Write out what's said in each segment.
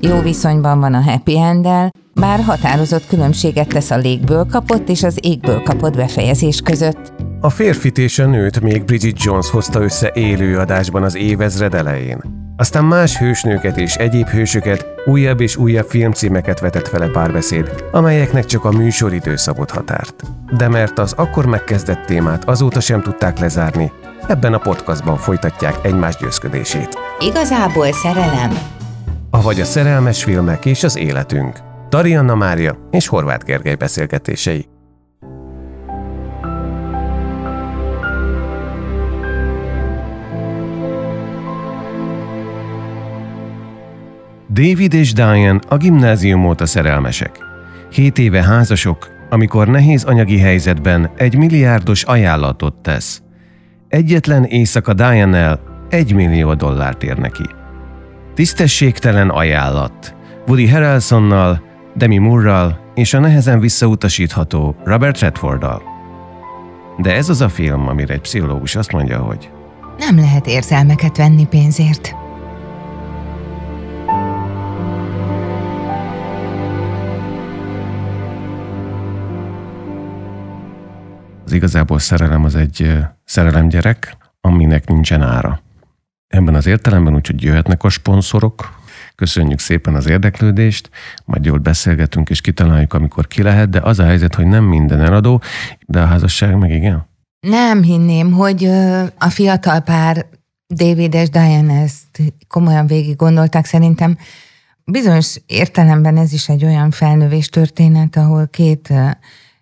Jó viszonyban van a happy enddel, bár határozott különbséget tesz a légből kapott és az égből kapott befejezés között. A férfit és a nőt még Bridget Jones hozta össze élő adásban az évezred elején. Aztán más hősnőket és egyéb hősöket, újabb és újabb filmcímeket vetett fele párbeszéd, amelyeknek csak a műsoridő szabott határt. De mert az akkor megkezdett témát azóta sem tudták lezárni, ebben a podcastban folytatják egymás győzködését. Igazából szerelem? Avagy a szerelmes filmek és az életünk. Tari Annamária és Horváth Gergely beszélgetései. David és Diane a gimnázium óta szerelmesek. 7 éve házasok, amikor nehéz anyagi helyzetben egy milliárdos ajánlatot tesz. Egyetlen éjszaka Diane-nel $1 millió ér neki. Tisztességtelen ajánlat. Woody Harrelsonnal, Demi Moore-ral és a nehezen visszautasítható Robert Redforddal. De ez az a film, amire egy pszichológus azt mondja, hogy nem lehet érzelmeket venni pénzért. Az igazából szerelem az egy szerelemgyerek, aminek nincsen ára. Ebben az értelemben úgyhogy jöhetnek a szponzorok. Köszönjük szépen az érdeklődést, majd jól beszélgetünk és kitaláljuk, amikor ki lehet, de az a helyzet, hogy nem minden eladó, de a házasság meg igen. Nem hinném, hogy a fiatal pár, David és Diane, ezt komolyan végig gondolták szerintem. Bizonyos értelemben ez is egy olyan felnövés történet, ahol két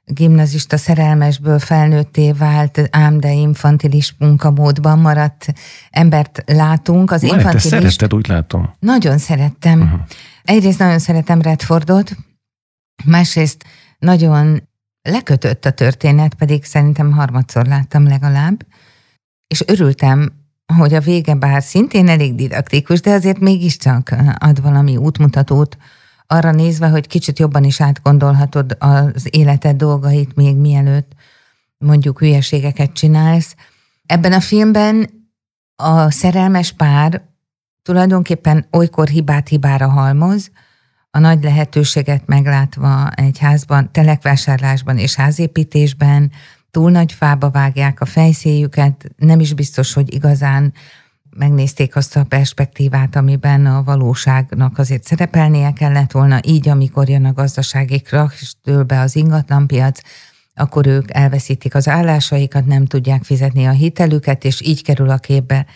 gimnazista szerelmesből felnőtté vált, ám de infantilis munkamódban maradt embert látunk. Az infantilis... Te szeretted, úgy látom. Nagyon szerettem. Uh-huh. Egyrészt nagyon szeretem Redfordot, másrészt nagyon lekötött a történet, pedig szerintem harmadszor láttam legalább, és örültem, hogy a vége bár szintén elég didaktikus, de azért mégiscsak ad valami útmutatót, arra nézve, hogy kicsit jobban is átgondolhatod az életed dolgait, még mielőtt mondjuk hülyeségeket csinálsz. Ebben a filmben a szerelmes pár tulajdonképpen olykor hibát hibára halmoz, a nagy lehetőséget meglátva egy házban, telekvásárlásban és házépítésben, túl nagy fába vágják a fejszéjüket, nem is biztos, hogy igazán megnézték azt a perspektívát, amiben a valóságnak azért szerepelnie kellett volna, így amikor jön a gazdasági krach, és dől be az ingatlanpiac, akkor ők elveszítik az állásaikat, nem tudják fizetni a hitelüket, és így kerül a képbe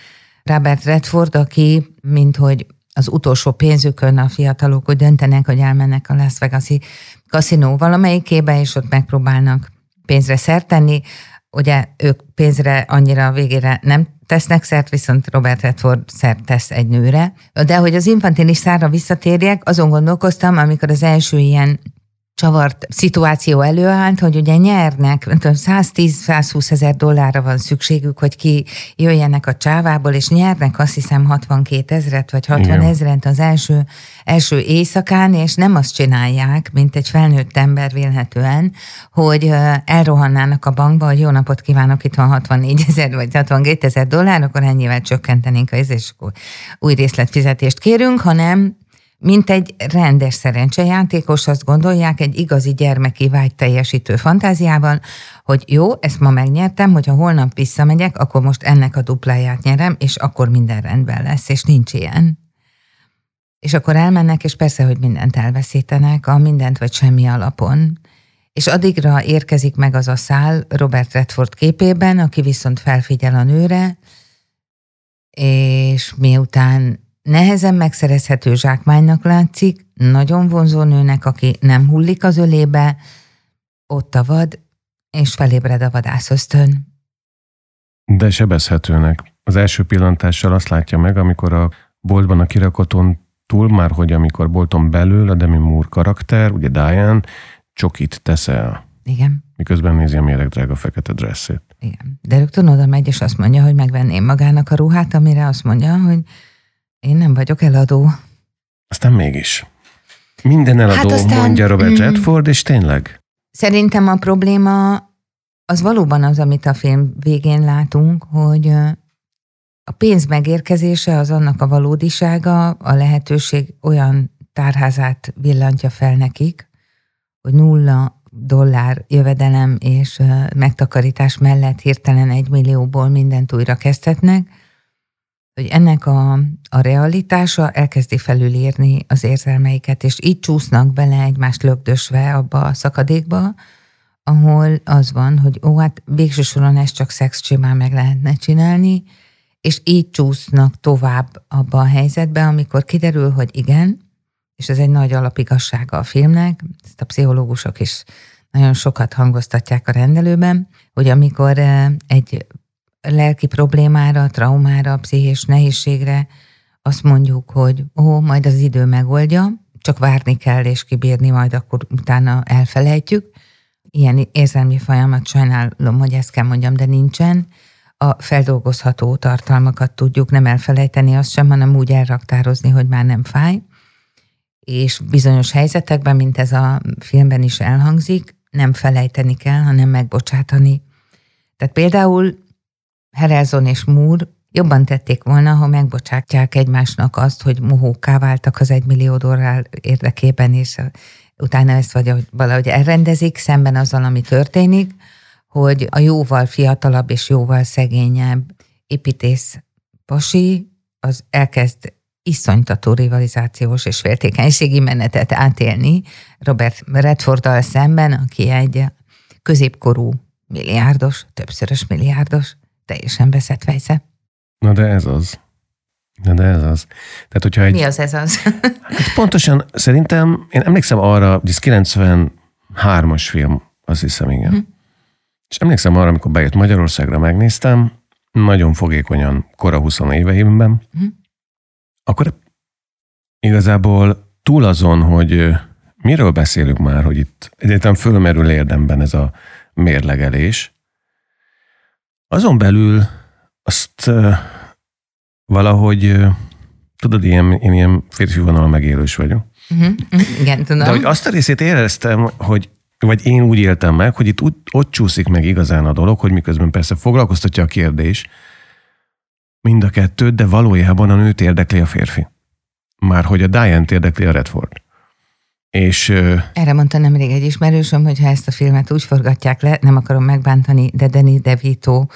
Robert Redford, aki, minthogy az utolsó pénzükön a fiatalok úgy döntenek, hogy elmennek a Las Vegas-i kaszinó valamelyikébe, és ott megpróbálnak pénzre szert tenni. Ugye ők pénzre annyira a végére nem tesznek szert, viszont Robert Redford szert tesz egy nőre. De hogy az infantilis szárra visszatérjek, azon gondolkoztam, amikor az első ilyen csavart szituáció előállt, hogy ugye nyernek, 110-120 ezer dollárra van szükségük, hogy ki jöjjenek a csávából, és nyernek azt hiszem 62 000 vagy 60 000 az első éjszakán, és nem azt csinálják, mint egy felnőtt ember vélhetően, hogy elrohannának a bankba, hogy jó napot kívánok, itt van 64 000 vagy 62 000 dollár, akkor ennyivel csökkentenénk az, és akkor új részletfizetést kérünk, hanem mint egy rendes szerencsejátékos, azt gondolják egy igazi gyermeki vágy teljesítő fantáziával, hogy jó, ezt ma megnyertem, hogyha holnap visszamegyek, akkor most ennek a dupláját nyerem, és akkor minden rendben lesz, és nincs ilyen. És akkor elmennek, és persze, hogy mindent elveszítenek, a mindent vagy semmi alapon. És addigra érkezik meg az a szál Robert Redford képében, aki viszont felfigyel a nőre, és miután nehezen megszerezhető zsákmánynak látszik, nagyon vonzó nőnek, aki nem hullik az ölébe, ott a vad, és felébred a vadászösztön. De sebezhetőnek. Az első pillantással azt látja meg, amikor a boltban a kirakoton túl, már hogy amikor bolton belül a Demi Moore karakter, ugye Diane, csokit tesz el. Igen. Miközben nézi a méregdrága fekete dresszét. Igen. De rögtön oda megy, és azt mondja, hogy megvenném magának a ruhát, amire azt mondja, hogy én nem vagyok eladó. Aztán mégis. Minden eladó, hát aztán, mondja Robert Redford, és tényleg. Szerintem a probléma az valóban az, amit a film végén látunk, hogy a pénz megérkezése az annak a valódisága, a lehetőség olyan tárházát villantja fel nekik, hogy $0 jövedelem és megtakarítás mellett hirtelen 1 millióból mindent újra kezdhetnek, hogy ennek a realitása elkezdi felülírni az érzelmeiket, és így csúsznak bele egymást lökdösve abba a szakadékba, ahol az van, hogy hát végső soron ezt csak szex simán meg lehetne csinálni, és így csúsznak tovább abba a helyzetbe, amikor kiderül, hogy igen, és ez egy nagy alapigazsága a filmnek, ezt a pszichológusok is nagyon sokat hangoztatják a rendelőben, hogy amikor egy lelki problémára, traumára, pszichés nehézségre azt mondjuk, hogy majd az idő megoldja, csak várni kell és kibírni, majd akkor utána elfelejtjük. Ilyen érzelmi folyamat, sajnálom, hogy ezt kell mondjam, de nincsen. A feldolgozható tartalmakat tudjuk nem elfelejteni azt sem, hanem úgy elraktározni, hogy már nem fáj. És bizonyos helyzetekben, mint ez a filmben is elhangzik, nem felejteni kell, hanem megbocsátani. Tehát például Harrelson és Moore jobban tették volna, ha megbocsátják egymásnak azt, hogy mohókká váltak az $1 millió érdekében, és utána ezt vagy valahogy elrendezik, szemben azzal, ami történik, hogy a jóval fiatalabb és jóval szegényebb építész pasi, az elkezd iszonytató rivalizációs és féltékenységi menetet átélni Robert Redforddal szemben, aki egy középkorú milliárdos, többszörös milliárdos, teljesen veszett fejsze. Na de ez az. Tehát, hogyha egy... Mi az ez az? Hát pontosan szerintem, én emlékszem arra, ez 93-as film, azt hiszem, igen. És emlékszem arra, amikor bejött Magyarországra, megnéztem, nagyon fogékonyan, kora 20 éveimben, akkor igazából túl azon, hogy miről beszélünk már, hogy itt egyáltalán fölmerül érdemben ez a mérlegelés, azon belül azt valahogy, tudod, én ilyen férfi vonal megélős vagyok. Igen, tudom. De hogy azt a részét éreztem, hogy, vagy én úgy éltem meg, hogy itt ott csúszik meg igazán a dolog, hogy miközben persze foglalkoztatja a kérdés mind a kettőt, de valójában a nőt érdekli a férfi. Márhogy a Diane-t érdekli a Redford. És, erre mondta nemrég egy ismerősöm, hogy ha ezt a filmet úgy forgatják le, nem akarom megbántani, de Danny De Vito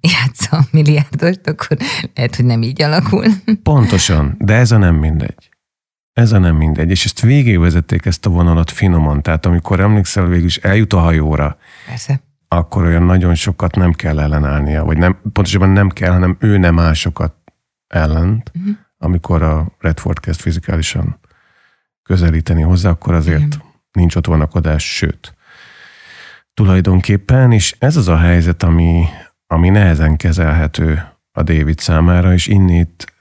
játsza a milliárdost, akkor lehet, hogy nem így alakul. Pontosan, de ez a nem mindegy. És ezt végigvezették, ezt a vonalat finoman. Tehát amikor emlékszel, végül is eljut a hajóra. Persze. Akkor olyan nagyon sokat nem kell ellenállnia, vagy nem, pontosabban nem kell, hanem ő nem áll sokat ellent, amikor a Redford kezd fizikálisan közelíteni hozzá, akkor azért nincs ott vonakodás, sőt, tulajdonképpen, és ez az a helyzet, ami nehezen kezelhető a David számára, és innét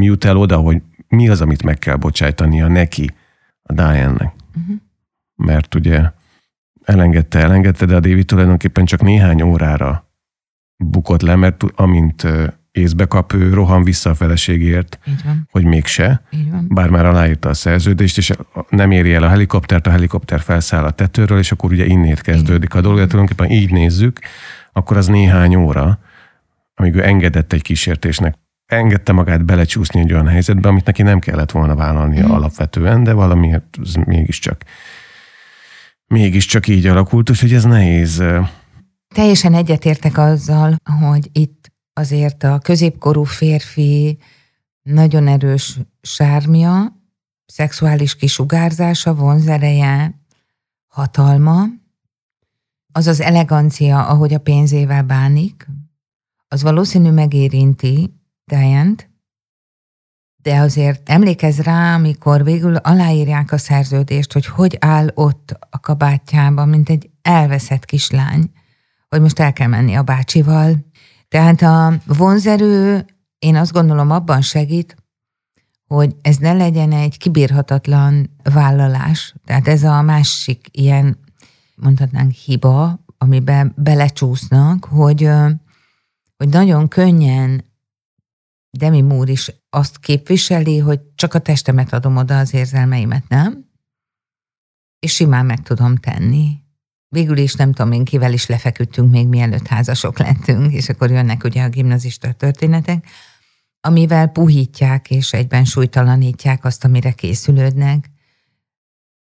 jut el oda, hogy mi az, amit meg kell bocsájtania neki, a Diane-nek. Mert ugye elengedte, de a David tulajdonképpen csak néhány órára bukott le, mert amint észbe kap, ő rohan vissza a feleségért, hogy mégse, bár már aláírta a szerződést, és nem éri el a helikoptert, a helikopter felszáll a tetőről, és akkor ugye innét kezdődik a dolog, de tulajdonképpen így nézzük, akkor az néhány óra, amíg ő engedett egy kísértésnek, engedte magát belecsúszni egy olyan helyzetbe, amit neki nem kellett volna vállalnia alapvetően, de valamiért mégiscsak így alakult, úgyhogy ez nehéz. Teljesen egyetértek azzal, hogy itt azért a középkorú férfi nagyon erős sármja, szexuális kisugárzása, vonzereje, hatalma, az az elegancia, ahogy a pénzével bánik, az valószínű megérinti Diane-t, de azért emlékezz rá, amikor végül aláírják a szerződést, hogy áll ott a kabátjában, mint egy elveszett kislány, hogy most el kell menni a bácsival. Tehát a vonzerő, én azt gondolom, abban segít, hogy ez ne legyen egy kibírhatatlan vállalás. Tehát ez a másik ilyen, mondhatnánk, hiba, amiben belecsúsznak, hogy nagyon könnyen Demi Moore is azt képviseli, hogy csak a testemet adom oda, az érzelmeimet nem, és simán meg tudom tenni. Végül is nem tudom én, kivel is lefeküdtünk még mielőtt házasok lettünk, és akkor jönnek ugye a gimnazista történetek, amivel puhítják és egyben súlytalanítják azt, amire készülődnek.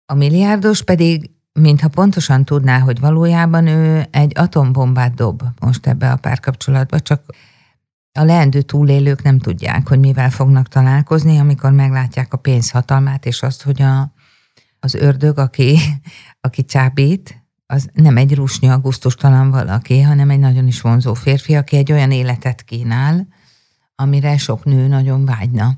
A milliárdos pedig, mintha pontosan tudná, hogy valójában ő egy atombombát dob most ebbe a párkapcsolatba, csak a leendő túlélők nem tudják, hogy mivel fognak találkozni, amikor meglátják a pénz hatalmát, és azt, hogy az ördög, aki csábít, az nem egy rusnya, gusztustalan valaki, hanem egy nagyon is vonzó férfi, aki egy olyan életet kínál, amire sok nő nagyon vágyna.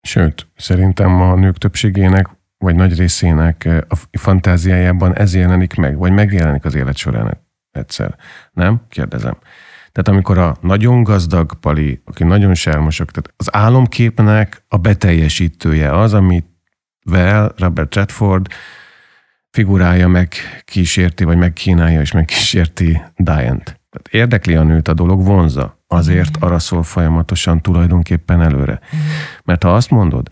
Sőt, szerintem a nők többségének, vagy nagy részének a fantáziájában ez jelenik meg, vagy megjelenik az élet során egyszer. Nem? Kérdezem. Tehát amikor a nagyon gazdag Pali, aki nagyon sármosok, tehát az álomképnek a beteljesítője az, amivel Robert Redford figurája megkísérti, vagy megkínálja, és megkísérti Diane-t. Tehát érdekli a nőt a dolog, vonza. Azért arra szól folyamatosan tulajdonképpen előre. Mert ha azt mondod,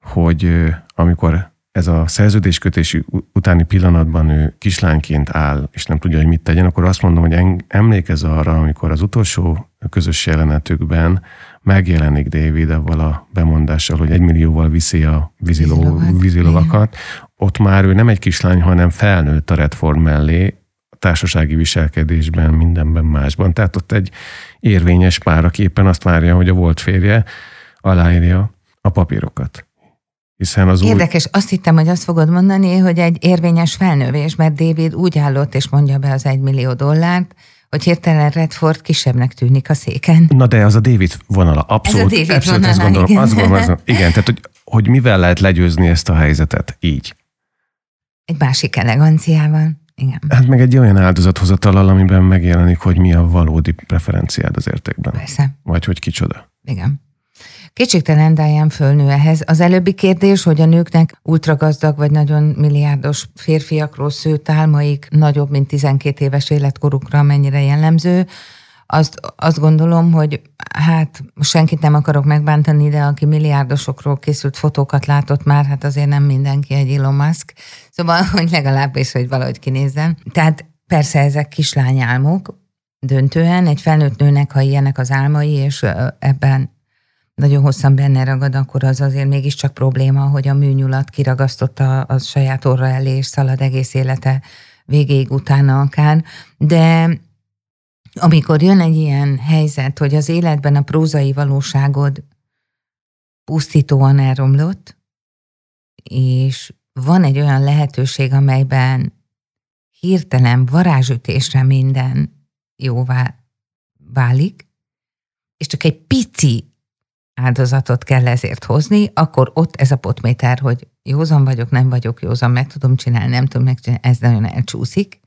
hogy amikor ez a szerződéskötési utáni pillanatban ő kislányként áll, és nem tudja, hogy mit tegyen, akkor azt mondom, hogy emlékezz arra, amikor az utolsó közös jelenetükben megjelenik David avval a bemondással, hogy 1 millióval viszi a vízilovakat. Ott már ő nem egy kislány, hanem felnőtt a Redford mellé, társasági viselkedésben, mindenben másban. Tehát ott egy érvényes pár, aki éppen azt várja, hogy a volt férje aláírja a papírokat. Hiszen az érdekes, azt hittem, hogy azt fogod mondani, hogy egy érvényes felnővés, mert David úgy állott és mondja be az 1 millió dollárt, hogy hirtelen Redford kisebbnek tűnik a széken. Na de az a David vonala, abszolút. Ez a David vonala, azt gondolom, igen. Igen, tehát hogy mivel lehet legyőzni ezt a helyzetet így? Egy másik eleganciával. Igen. Hát meg egy olyan áldozathozatallal, amiben megjelenik, hogy mi a valódi preferenciád az értékben. Persze. Vagy hogy kicsoda. Igen. Kétségtelen Diane fölnő ehhez. Az előbbi kérdés, hogy a nőknek ultragazdag vagy nagyon milliárdos férfiakról szőtt álmaik nagyobb, mint 12 éves életkorukra, mennyire jellemző. Azt gondolom, hogy hát senkit nem akarok megbántani, de aki milliárdosokról készült fotókat látott már, hát azért nem mindenki egy Elon Musk. Szóval, hogy legalábbis, hogy valahogy kinézzen. Tehát persze ezek kislányálmok, döntően egy felnőtt nőnek, ha ilyenek az álmai, és ebben nagyon hosszan benne ragad, akkor az azért mégiscsak probléma, hogy a műnyulat kiragasztotta a saját orra elé, és szalad egész élete végéig utána akár. De amikor jön egy ilyen helyzet, hogy az életben a prózai valóságod pusztítóan elromlott, és van egy olyan lehetőség, amelyben hirtelen varázsütésre minden jóvá válik, és csak egy pici áldozatot kell ezért hozni, akkor ott ez a potméter, hogy józan vagyok, nem vagyok józan, meg tudom csinálni, nem tudom megcsinálni, ez nagyon elcsúszik.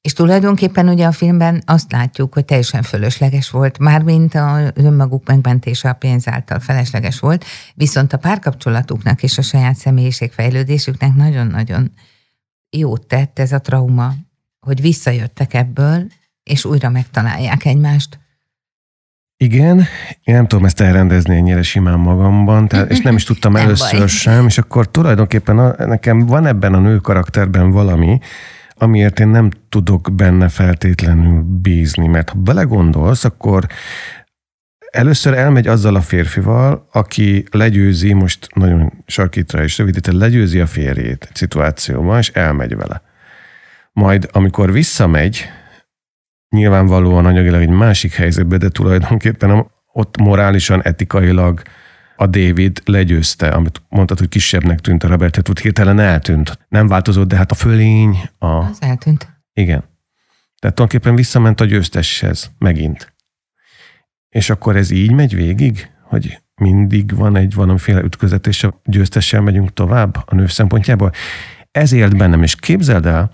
És tulajdonképpen ugye a filmben azt látjuk, hogy teljesen fölösleges volt, mármint az önmaguk megmentése a pénz által felesleges volt, viszont a párkapcsolatuknak és a saját személyiségfejlődésüknek nagyon-nagyon jót tett ez a trauma, hogy visszajöttek ebből, és újra megtalálják egymást. Igen, én nem tudom ezt elrendezni ennyire simán magamban, tehát, és nem is tudtam először sem, és akkor tulajdonképpen nekem van ebben a nő karakterben valami, amiért én nem tudok benne feltétlenül bízni, mert ha belegondolsz, akkor először elmegy azzal a férfival, aki legyőzi, most nagyon sarkítra és rövidítve, legyőzi a férjét egy szituációban, és elmegy vele. Majd amikor visszamegy, nyilvánvalóan anyagilag egy másik helyzetbe, de tulajdonképpen ott morálisan, etikailag a David legyőzte, amit mondtad, hogy kisebbnek tűnt a Robert, tehát úgy hirtelen eltűnt. Nem változott, de hát a fölény... Az eltűnt. Igen. Tehát tulajdonképpen visszament a győzteshez megint. És akkor ez így megy végig, hogy mindig van egy valamiféle ütközet, és a győztessel megyünk tovább a nő szempontjából. Ezért bennem, és képzeld el,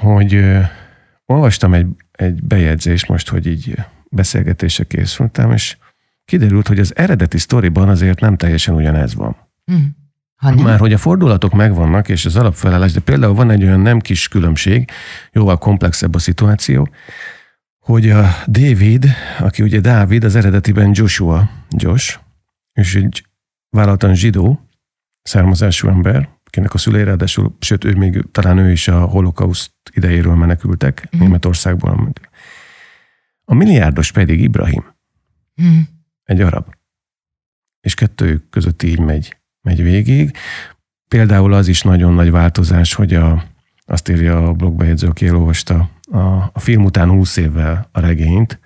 hogy olvastam egy bejegyzést most, hogy így beszélgetésre készültem, és kiderült, hogy az eredeti sztoriban azért nem teljesen ugyanez van. Már hogy a fordulatok megvannak, és az alapfelállás, de például van egy olyan nem kis különbség, jóval komplexebb a szituáció, hogy a David, aki ugye Dávid, az eredetiben Joshua, Josh, és egy vállaltan zsidó származású ember, akinek a szülei ráadásul, sőt, ő még talán ő is a holokauszt idejéről menekültek, Németországból. A milliárdos pedig Ibrahim, egy arab. És kettőjük között így megy végig. Például az is nagyon nagy változás, hogy azt írja a blogbejegyző, aki elolvasta a film után 20 évvel a regényt,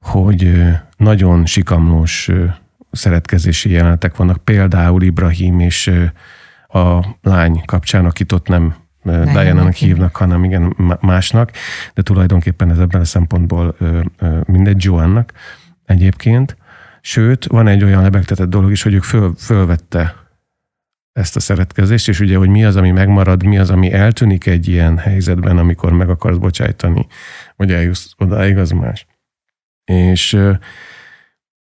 hogy nagyon sikamlós szeretkezési jelenetek vannak, például Ibrahim és a lány kapcsán, akit ott nem Diana-nak hívnak, hanem igen, másnak, de tulajdonképpen ez ebben a szempontból mindegy, Joannak egyébként. Sőt, van egy olyan lebegtetett dolog is, hogy ők fölvette ezt a szeretkezést, és ugye, hogy mi az, ami megmarad, mi az, ami eltűnik egy ilyen helyzetben, amikor meg akarsz bocsájtani, vagy eljussz odáig, az más. És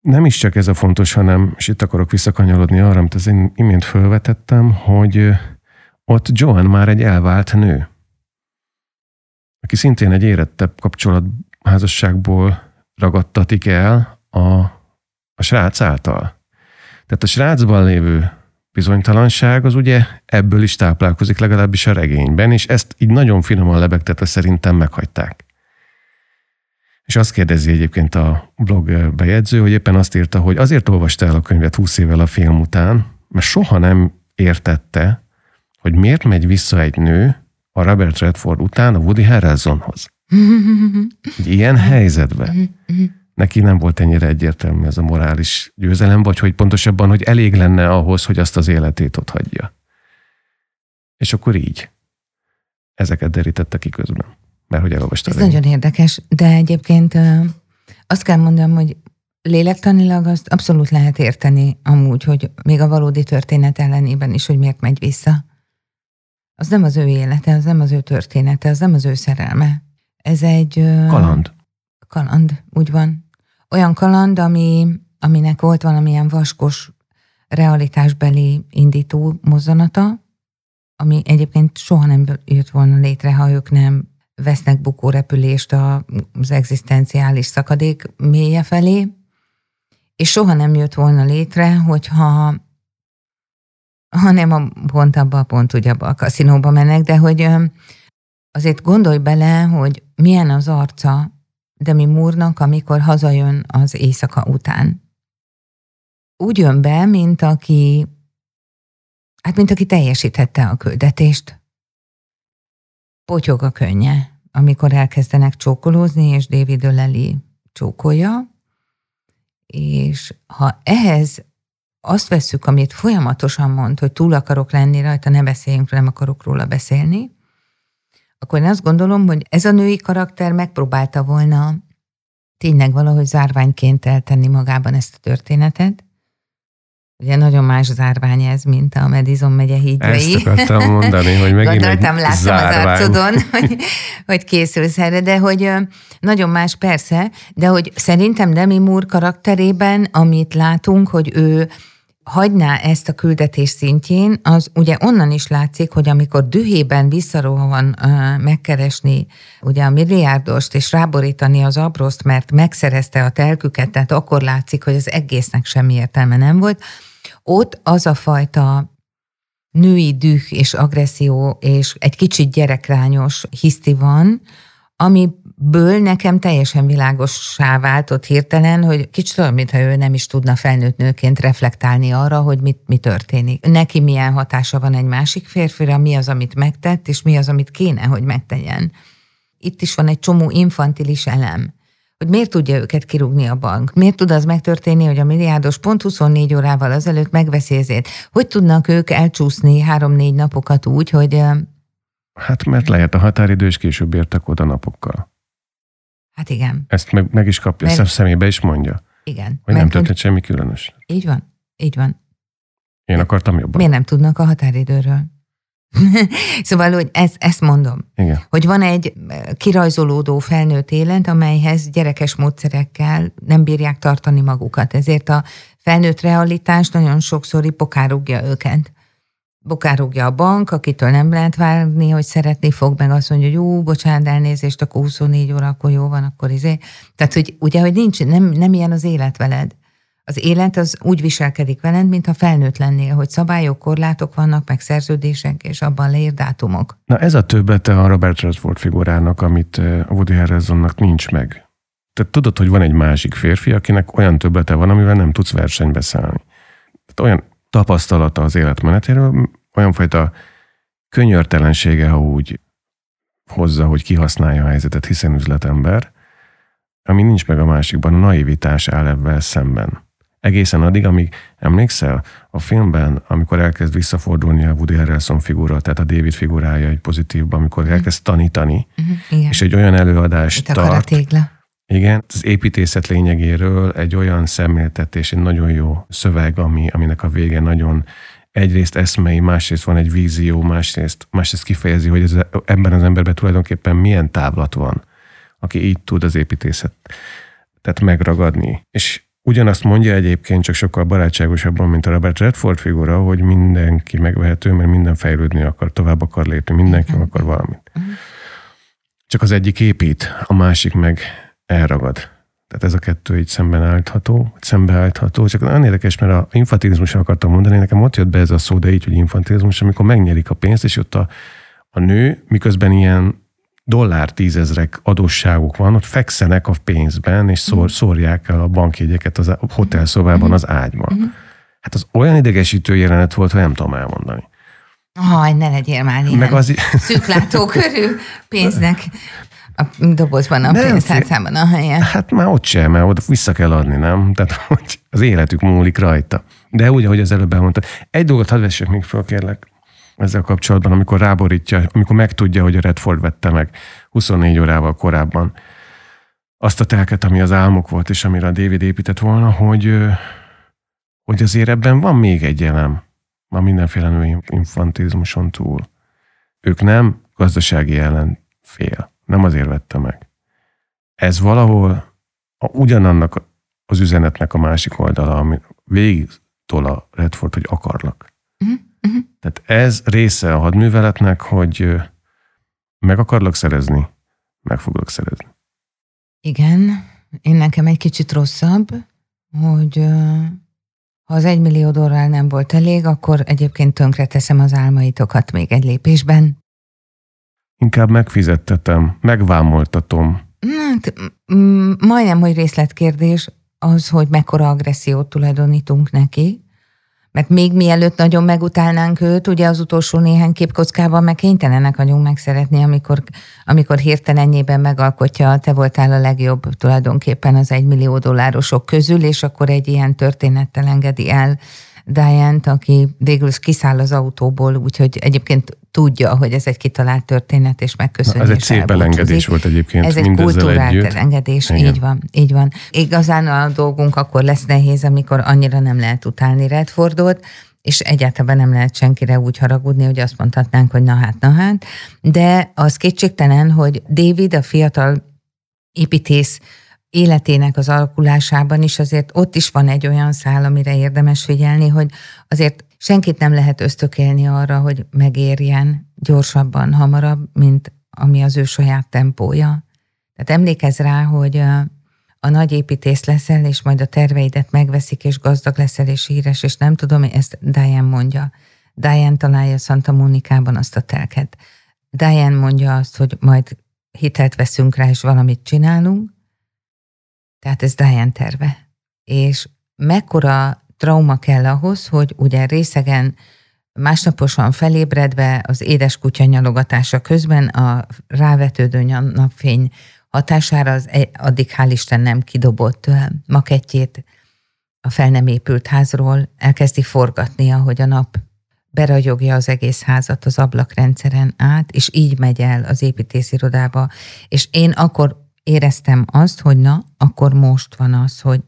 nem is csak ez a fontos, hanem, és itt akarok visszakanyarodni arra, amit az én imént fölvetettem, hogy ott Joan már egy elvált nő, aki szintén egy érettebb házasságból ragadtatik el a srác által. Tehát a srácban lévő bizonytalanság az ugye ebből is táplálkozik, legalábbis a regényben, és ezt így nagyon finoman lebegtetve szerintem meghagyták. És azt kérdezi egyébként a blog bejegyző, hogy éppen azt írta, hogy azért olvasta el a könyvet 20 évvel a film után, mert soha nem értette, hogy miért megy vissza egy nő a Robert Redford után a Woody Harrelsonhoz. Egy ilyen helyzetben. Neki nem volt ennyire egyértelmű ez a morális győzelem, vagy hogy pontosabban, hogy elég lenne ahhoz, hogy azt az életét ott hagyja. És akkor így. Ezeket derítette ki közben. Mert hogy elolvastad. Ez nagyon érdekes, de egyébként azt kell mondanom, hogy lélektanilag azt abszolút lehet érteni amúgy, hogy még a valódi történet ellenében is, hogy miért megy vissza. Az nem az ő élete, az nem az ő története, az nem az ő szerelme. Ez egy... kaland. Kaland, úgy van. Olyan kaland, aminek volt valamilyen vaskos realitásbeli indító mozzanata, ami egyébként soha nem jött volna létre, ha ők nem vesznek bukórepülést az egzisztenciális szakadék mélye felé, és soha nem jött volna létre, hogyha nem a pont abba a pont, ugye abba a kaszinóba mennek, de hogy azért gondolj bele, hogy milyen az arca Demi Moore-nak, amikor hazajön az éjszaka után. Úgy jön be, mint aki teljesítette a küldetést. Potyog a könnye, amikor elkezdenek csókolózni, és David öleli, csókolja, és ha ehhez azt vesszük, amit folyamatosan mond, hogy túl akarok lenni rajta, ne beszéljünk, nem akarok róla beszélni, akkor én azt gondolom, hogy ez a női karakter megpróbálta volna tényleg valahogy zárványként eltenni magában ezt a történetet. Ugye nagyon más zárvány ez, mint a Madison megye hídjai. Ezt akartam mondani, hogy megint gondoltam, egy zárvány. Láttam az arcodon, hogy készülsz erre, de hogy nagyon más persze, de hogy szerintem Demi Moore karakterében, amit látunk, hogy ő hagyná ezt a küldetés szintjén, az ugye onnan is látszik, hogy amikor dühében visszarohan megkeresni ugye a milliárdost, és ráborítani az abroszt, mert megszerezte a telküket, tehát akkor látszik, hogy az egésznek semmi értelme nem volt. Ott az a fajta női düh és agresszió, és egy kicsit gyerekrányos hiszti van, amiből nekem teljesen világossá váltott hirtelen, hogy kicsit olyan, mintha ő nem is tudna felnőtt nőként reflektálni arra, hogy mi történik. Neki milyen hatása van egy másik férfira, mi az, amit megtett, és mi az, amit kéne, hogy megtegyen. Itt is van egy csomó infantilis elem, hogy miért tudja őket kirúgni a bank, miért tud az megtörténni, hogy a milliárdos pont 24 órával azelőtt megveszi ezért. Hogy tudnak ők elcsúszni 3-4 napokat úgy, hogy... Hát mert lejárt a határidő, és később értek oda napokkal. Hát igen. Ezt meg is kapja, mert... szemébe is mondja. Igen. Hogy nem történt semmi különös. Így van. Én akartam jobban. Miért nem tudnak a határidőről? Szóval, hogy ezt mondom. Igen. Hogy van egy kirajzolódó felnőtt élet, amelyhez gyerekes módszerekkel nem bírják tartani magukat. Ezért a felnőtt realitás nagyon sokszor bokárugja őket. Bokárugja a bank, akitől nem lehet várni, hogy szeretni fog, meg azt mondja, hogy jó, bocsánat, elnézést, akkor 24 óra, akkor jó van, akkor izé. Tehát, hogy ugye, hogy nincs, nem ilyen az élet veled. Az élet az úgy viselkedik veled, mintha felnőtt lennél, hogy szabályok, korlátok vannak, meg szerződések, és abban leír dátumok. Na ez a többlete a Robert Redford figurának, amit a Woody Harrelsonnak nincs meg. Tehát tudod, hogy van egy másik férfi, akinek olyan többlete van, amivel nem tudsz versenybe szállni. Tehát olyan tapasztalata az életmenetéről, olyanfajta könyörtelensége, ha úgy hozza, hogy kihasználja a helyzetet, hiszen üzletember, ami nincs meg a másikban, a naivitás áll ebben szemben. Egészen addig, amíg emlékszel, a filmben, amikor elkezd visszafordulni a Woody Harrelson figura, tehát a David figurája egy pozitívban, amikor elkezd tanítani, és egy olyan előadást tart. Igen, az építészet lényegéről egy olyan szemléltetés, egy nagyon jó szöveg, aminek a vége nagyon egyrészt eszmei, másrészt van egy vízió, másrészt kifejezi, hogy ebben az emberben tulajdonképpen milyen távlat van, aki így tud az építészetet megragadni. És ugyanazt mondja egyébként, csak sokkal barátságosabban, mint a Robert Redford figura, hogy mindenki megvehető, mert minden fejlődni akar, tovább akar lépni, mindenki akar valamit. Csak az egyik épít, a másik meg elragad. Tehát ez a kettő így szembeállítható. Csak nagyon érdekes, mert a infantilizmusra akartam mondani, nekem ott jött be ez a szó, de így, hogy infantilizmus, amikor megnyerik a pénzt, és ott a nő, miközben ilyen $10,000 adósságok van, ott fekszenek a pénzben, és szórják el a bankjegyeket a hotelszobában, az ágyban. Hát az olyan idegesítő jelenet volt, hogy nem tudom elmondani. Haj, ne legyél már ilyen szűklátó körül pénznek. A dobozban, a pénztárcában a helyen. Hát már ott sem, mert oda vissza kell adni, nem? Tehát hogy az életük múlik rajta. De úgy, ahogy az előbb elmondtad. Egy dolgot hadd vessek még föl, kérlek, ezzel kapcsolatban, amikor ráborítja, amikor megtudja, hogy a Redford vette meg 24 órával korábban azt a telket, ami az álmok volt, és amire a David épített volna, hogy azért ebben van még egy elem, ma mindenféle női infantizmuson túl. Ők nem gazdasági ellenfél. Nem azért vette meg. Ez valahol ugyanannak az üzenetnek a másik oldala, ami végigtol a Redford, hogy akarlak. Tehát ez része a hadműveletnek, hogy meg akarlak szerezni, meg foglak szerezni. Igen, én nekem egy kicsit rosszabb, hogy ha az $1 millió nem volt elég, akkor egyébként tönkreteszem az álmaitokat még egy lépésben. Inkább megfizettetem, megvámoltatom. Hát, majdnem, hogy részletkérdés az, hogy mekkora agressziót tulajdonítunk neki, mert még mielőtt nagyon megutálnánk őt, ugye az utolsó néhány képkockában meg kénytelenek vagyunk megszeretni, amikor hirtelennyében megalkotja, te voltál a legjobb tulajdonképpen az $1 millió közül, és akkor egy ilyen történettel engedi el Diane-t, aki végül kiszáll az autóból, úgyhogy egyébként tudja, hogy ez egy kitalált történet, és megköszönjük. Ez egy szép elengedés volt egyébként. Ez egy kulturált elengedés, így van. Igazán a dolgunk akkor lesz nehéz, amikor annyira nem lehet utálni Redfordot, és egyáltalán nem lehet senkire úgy haragudni, hogy azt mondhatnánk, hogy na hát. De az kétségtelen, hogy David a fiatal építész életének az alakulásában is azért ott is van egy olyan szál, amire érdemes figyelni, hogy azért senkit nem lehet ösztökélni arra, hogy megérjen gyorsabban, hamarabb, mint ami az ő saját tempója. Tehát emlékezz rá, hogy a nagy építész leszel, és majd a terveidet megveszik, és gazdag leszel, és híres, és nem tudom, ezt Diane mondja. Diane találja Santa Monicában azt a telket. Diane mondja azt, hogy majd hitelt veszünk rá, és valamit csinálunk. Tehát ez Diane terve. És mekkora trauma kell ahhoz, hogy ugye részegen másnaposan felébredve az édes kutya nyalogatása közben a rávetődő napfény hatására az addig hál' Isten nem kidobott makettjét a fel nem épült házról elkezdi forgatni, ahogy a nap beragyogja az egész házat az ablakrendszeren át, és így megy el az építészirodába. És én akkor éreztem azt, hogy na, akkor most van az, hogy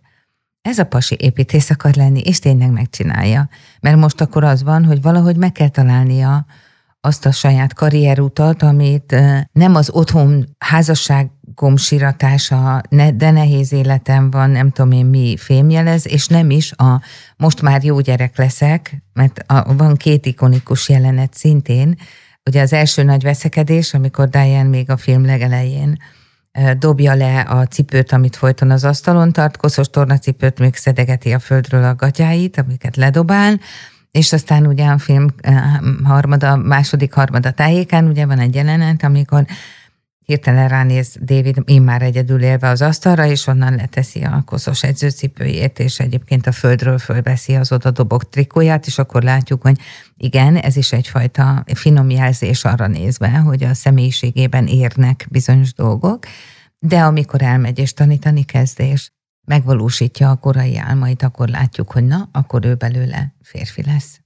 ez a pasi építész akar lenni, és tényleg megcsinálja. Mert most akkor az van, hogy valahogy meg kell találnia azt a saját karrierutat, amit nem az otthon házasság gomsiratása, de nehéz életem van, nem tudom én mi fémjelez, és nem is a most már jó gyerek leszek, mert van két ikonikus jelenet szintén. Ugye az első nagy veszekedés, amikor Diane még a film legelején dobja le a cipőt, amit folyton az asztalon tart, koszos tornacipőt, még szedegeti a földről a gatyáit, amiket ledobál, és aztán ugye a film második harmada tájékán ugye van egy jelenet, amikor hirtelen ránéz David immár egyedül élve az asztalra, és onnan leteszi a koszos edzőcipőjét, és egyébként a földről fölveszi az oda dobog trikóját, és akkor látjuk, hogy igen, ez is egyfajta finom jelzés arra nézve, hogy a személyiségében érnek bizonyos dolgok, de amikor elmegy és tanítani kezd, és megvalósítja a korai álmait, akkor látjuk, hogy na, akkor ő belőle férfi lesz.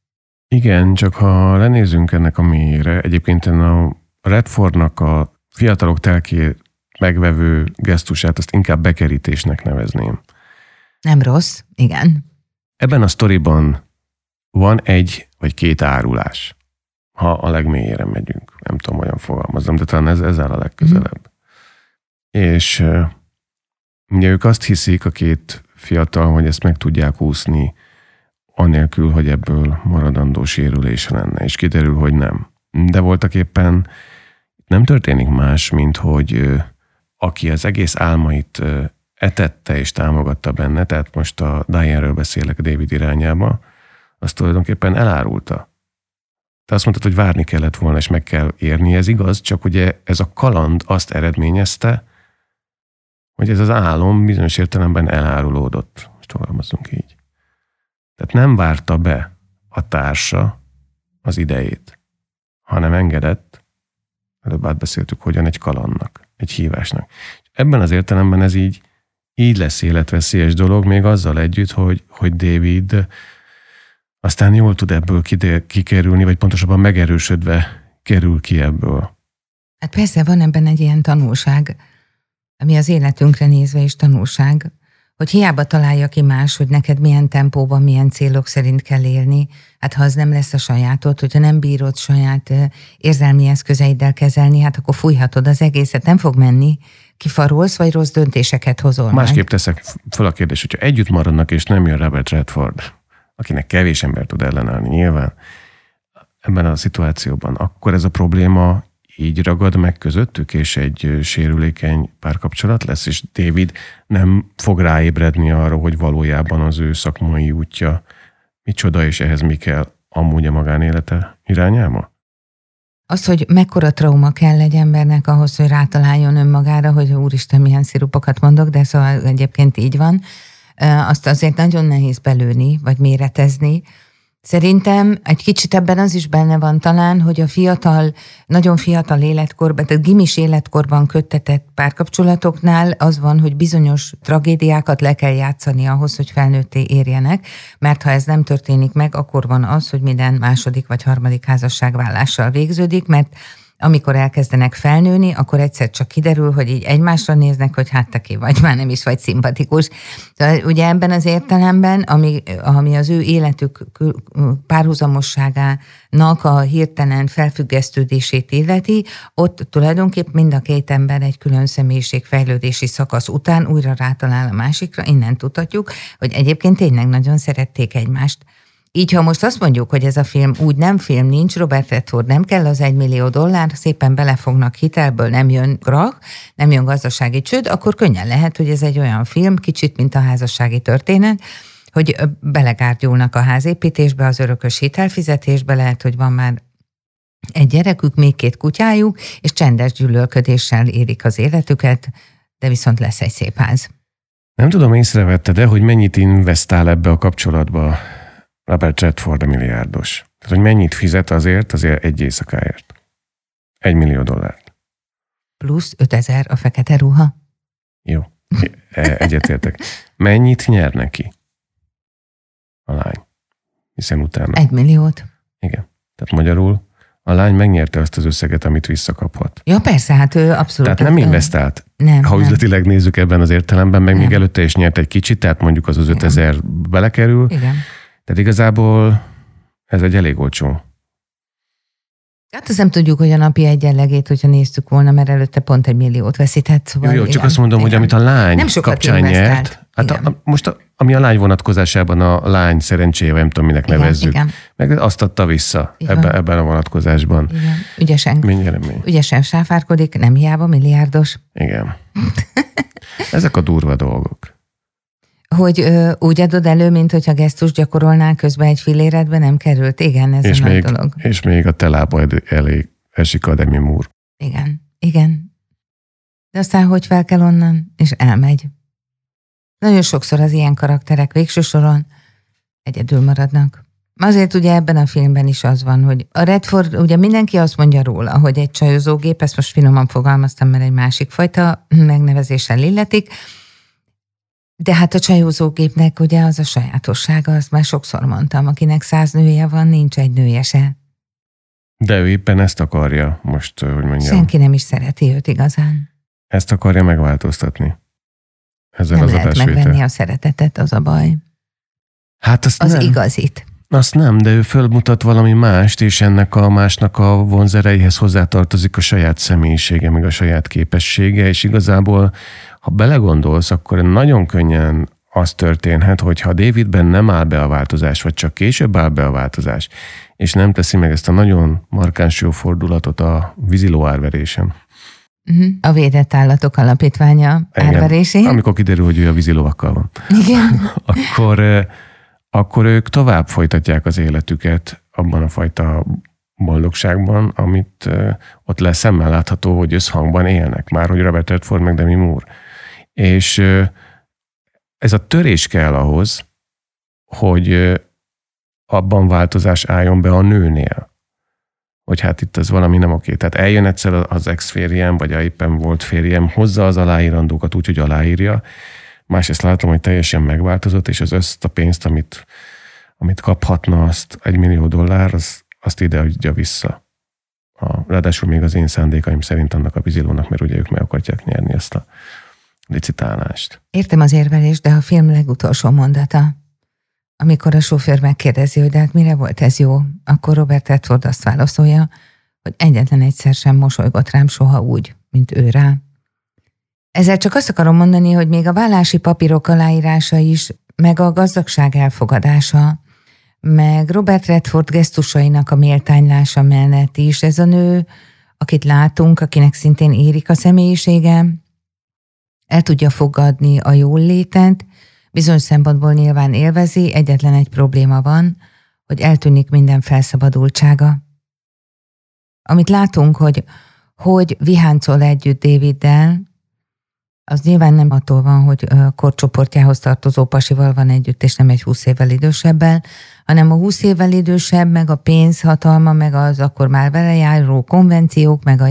Igen, csak ha lenézünk ennek a mélyre, egyébként a Redfordnak a fiatalok telkét megvevő gesztusát, azt inkább bekerítésnek nevezném. Nem rossz, igen. Ebben a sztoriban van egy vagy két árulás, ha a legmélyére megyünk. Nem tudom, olyan fogalmazom, de talán ez áll a legközelebb. Mm. És ugye ők azt hiszik, a két fiatal, hogy ezt meg tudják úszni, anélkül, hogy ebből maradandó sérülés lenne, és kiderül, hogy nem. De voltak éppen nem történik más, mint hogy aki az egész álmait etette és támogatta benne, tehát most a Diane-ről beszélek David irányába, azt tulajdonképpen elárulta. Te azt mondtad, hogy várni kellett volna, és meg kell érni, ez igaz, csak ugye ez a kaland azt eredményezte, hogy ez az álom bizonyos értelemben elárulódott. Most fogalmazunk így. Tehát nem várta be a társa az idejét, hanem engedett, előbb átbeszéltük, hogyan egy kalannak, egy hívásnak. Ebben az értelemben ez így lesz életveszélyes dolog, még azzal együtt, hogy David aztán jól tud ebből kikerülni, vagy pontosabban megerősödve kerül ki ebből. Hát persze van ebben egy ilyen tanulság, ami az életünkre nézve is tanulság, hogy hiába találja ki más, hogy neked milyen tempóban, milyen célok szerint kell élni, hát ha az nem lesz a sajátod, hogyha nem bírod saját érzelmi eszközeiddel kezelni, hát akkor fújhatod az egészet, nem fog menni, kifarolsz, vagy rossz döntéseket hozol. Másképp teszek fel a kérdést, hogyha együtt maradnak, és nem jön Robert Redford, akinek kevés ember tud ellenállni nyilván, ebben a szituációban, akkor ez a probléma így ragad meg közöttük, és egy sérülékeny párkapcsolat lesz, és David nem fog ráébredni arra, hogy valójában az ő szakmai útja micsoda, és ehhez mi kell amúgy a magánélete irányába? Az, hogy mekkora trauma kell egy embernek ahhoz, hogy rátaláljon önmagára, hogy úristen, milyen szirupokat mondok, de szóval egyébként így van, azt azért nagyon nehéz belőni, vagy méretezni. Szerintem egy kicsit ebben az is benne van talán, hogy a fiatal, nagyon fiatal életkorban, tehát gimis életkorban köttetett párkapcsolatoknál az van, hogy bizonyos tragédiákat le kell játszani ahhoz, hogy felnőtté érjenek, mert ha ez nem történik meg, akkor van az, hogy minden második vagy harmadik házasságvállással végződik, mert amikor elkezdenek felnőni, akkor egyszer csak kiderül, hogy így egymásra néznek, hogy hát te ki vagy, már nem is vagy szimpatikus. Tehát ugye ebben az értelemben, ami az ő életük párhuzamosságának a hirtelen felfüggesztődését illeti, ott tulajdonképp mind a két ember egy külön személyiségfejlődési szakasz után újra rátalál a másikra, innen tudhatjuk, hogy egyébként tényleg nagyon szerették egymást. Így, ha most azt mondjuk, hogy ez a film úgy nem film, nincs Robert Redford, nem kell az $1 millió, szépen belefognak hitelből, nem jön rak, nem jön gazdasági csőd, akkor könnyen lehet, hogy ez egy olyan film, kicsit, mint a házassági történet, hogy belegárdulnak a házépítésbe, az örökös hitelfizetésbe, lehet, hogy van már egy gyerekük, még két kutyájuk, és csendes gyűlölködéssel élik az életüket, de viszont lesz egy szép ház. Nem tudom, észrevetted-e, hogy mennyit investál ebbe a kapcsolatba Robert Redford a milliárdos. Tehát, hogy mennyit fizet azért egy éjszakáért. $1 millió. Plusz 5000 a fekete ruha. Jó, egyetértek. Mennyit nyer neki a lány? Hiszen utána... $1 milliót. Igen. Tehát magyarul a lány megnyerte azt az összeget, amit visszakaphat. Ja, persze, hát ő abszolút... Tehát nem investált. Nem, ha üzletileg nem nézzük ebben az értelemben, meg nem. Még előtte is nyert egy kicsit, tehát mondjuk az 5000 belekerül. Igen. Tehát igazából ez egy elég olcsó. Hát azt nem tudjuk, hogy a napi egyenlegét, hogyha néztük volna, mert előtte pont egy milliót veszített. Szóval jó, igen, csak azt mondom, igen, hogy amit a lány nem kapcsán nyert, hát most ami a lány vonatkozásában a lány szerencsével, nem tudom, minek igen, nevezzük, igen, meg azt adta vissza ebben a vonatkozásban. Igen. Ügyesen. Ügyesen sáfárkodik, nem hiába milliárdos. Igen. Ezek a durva dolgok. Hogy úgy adod elő, mint hogyha gesztus gyakorolnál, közben egy filléredbe nem került. Igen, ez és a még, dolog. És még a te lába elé esik a Demi Moore. Igen, igen. De aztán hogy fel kell onnan, és elmegy. Nagyon sokszor az ilyen karakterek végső soron egyedül maradnak. Azért ugye ebben a filmben is az van, hogy a Redford, ugye mindenki azt mondja róla, hogy egy csajozógép, ezt most finoman fogalmaztam, mert egy másik fajta megnevezéssel illetik, de hát a csajozógépnek ugye az a sajátossága, azt már sokszor mondtam, akinek 100 nője van, nincs egy nője se. De ő éppen ezt akarja most, hogy mondjam. Senki nem is szereti őt igazán. Ezt akarja megváltoztatni. Ezzel nem az lehet megvenni a szeretetet, az a baj. Hát azt az nem. Igazit. Azt nem, de ő fölmutat valami mást, és ennek a másnak a vonzereihez hozzátartozik a saját személyisége, meg a saját képessége, és igazából, ha belegondolsz, akkor nagyon könnyen az történhet, hogy ha Davidben nem áll be a változás, vagy csak később áll be a változás, és nem teszi meg ezt a nagyon markáns jó fordulatot a víziló árverésen. A Védett Állatok Alapítványa árverésén. Amikor kiderül, hogy ő a vízilovakkal van. Igen. akkor ők tovább folytatják az életüket abban a fajta boldogságban, amit ott lesz szemmel látható, hogy összhangban élnek. Már hogy Robert Redford meg Demi Moore. És ez a törés kell ahhoz, hogy abban változás álljon be a nőnél. Hogy hát itt az valami nem oké. Tehát eljön egyszer az ex-férjem, vagy a éppen volt férjem, hozza az aláírandókat úgy, hogy aláírja. Másrészt látom, hogy teljesen megváltozott, és az összt a pénzt, amit kaphatna, azt $1 millió, azt ide adja vissza. Ráadásul még az én szándékaim szerint annak a bizilónak, mert ugye ők meg akarják nyerni ezt a licitálást. Értem az érvelést, de a film legutolsó mondata, amikor a sofőr megkérdezi, hogy hát mire volt ez jó, akkor Robert Redford azt válaszolja, hogy egyetlen egyszer sem mosolygott rám soha úgy, mint ő rá. Ezzel csak azt akarom mondani, hogy még a vállási papírok aláírása is, meg a gazdagság elfogadása, meg Robert Redford gesztusainak a méltánylása mellett is ez a nő, akit látunk, akinek szintén érik a személyisége, el tudja fogadni a jól létet, bizonyos szempontból nyilván élvezi, egyetlen egy probléma van, hogy eltűnik minden felszabadultsága. Amit látunk, hogy viháncol együtt Daviddel, az nyilván nem attól van, hogy korcsoportjához tartozó pasival van együtt, és nem egy 20 évvel idősebbel, hanem a 20 évvel idősebb, meg a pénz hatalma, meg az akkor már vele járó konvenciók, meg a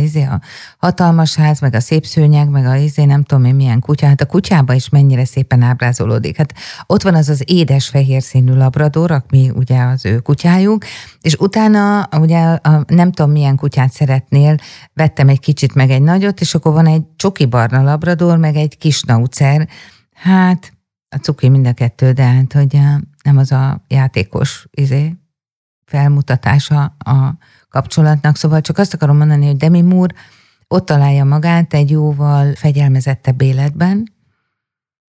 hatalmas ház, meg a szép szőnyeg, meg a nem tudom én milyen kutya. Hát a kutyába is mennyire szépen ábrázolódik. Hát ott van az édes fehér színű labrador, ami ugye az ő kutyájuk, és utána ugye a nem tudom milyen kutyát szeretnél, vettem egy kicsit meg egy nagyot, és akkor van egy csoki barna labrador, meg egy kis naucer. Hát a cuki mind a kettő, de hát hogy nem az a játékos felmutatása a kapcsolatnak. Szóval csak azt akarom mondani, hogy Demi Moore ott találja magát egy jóval fegyelmezettebb életben,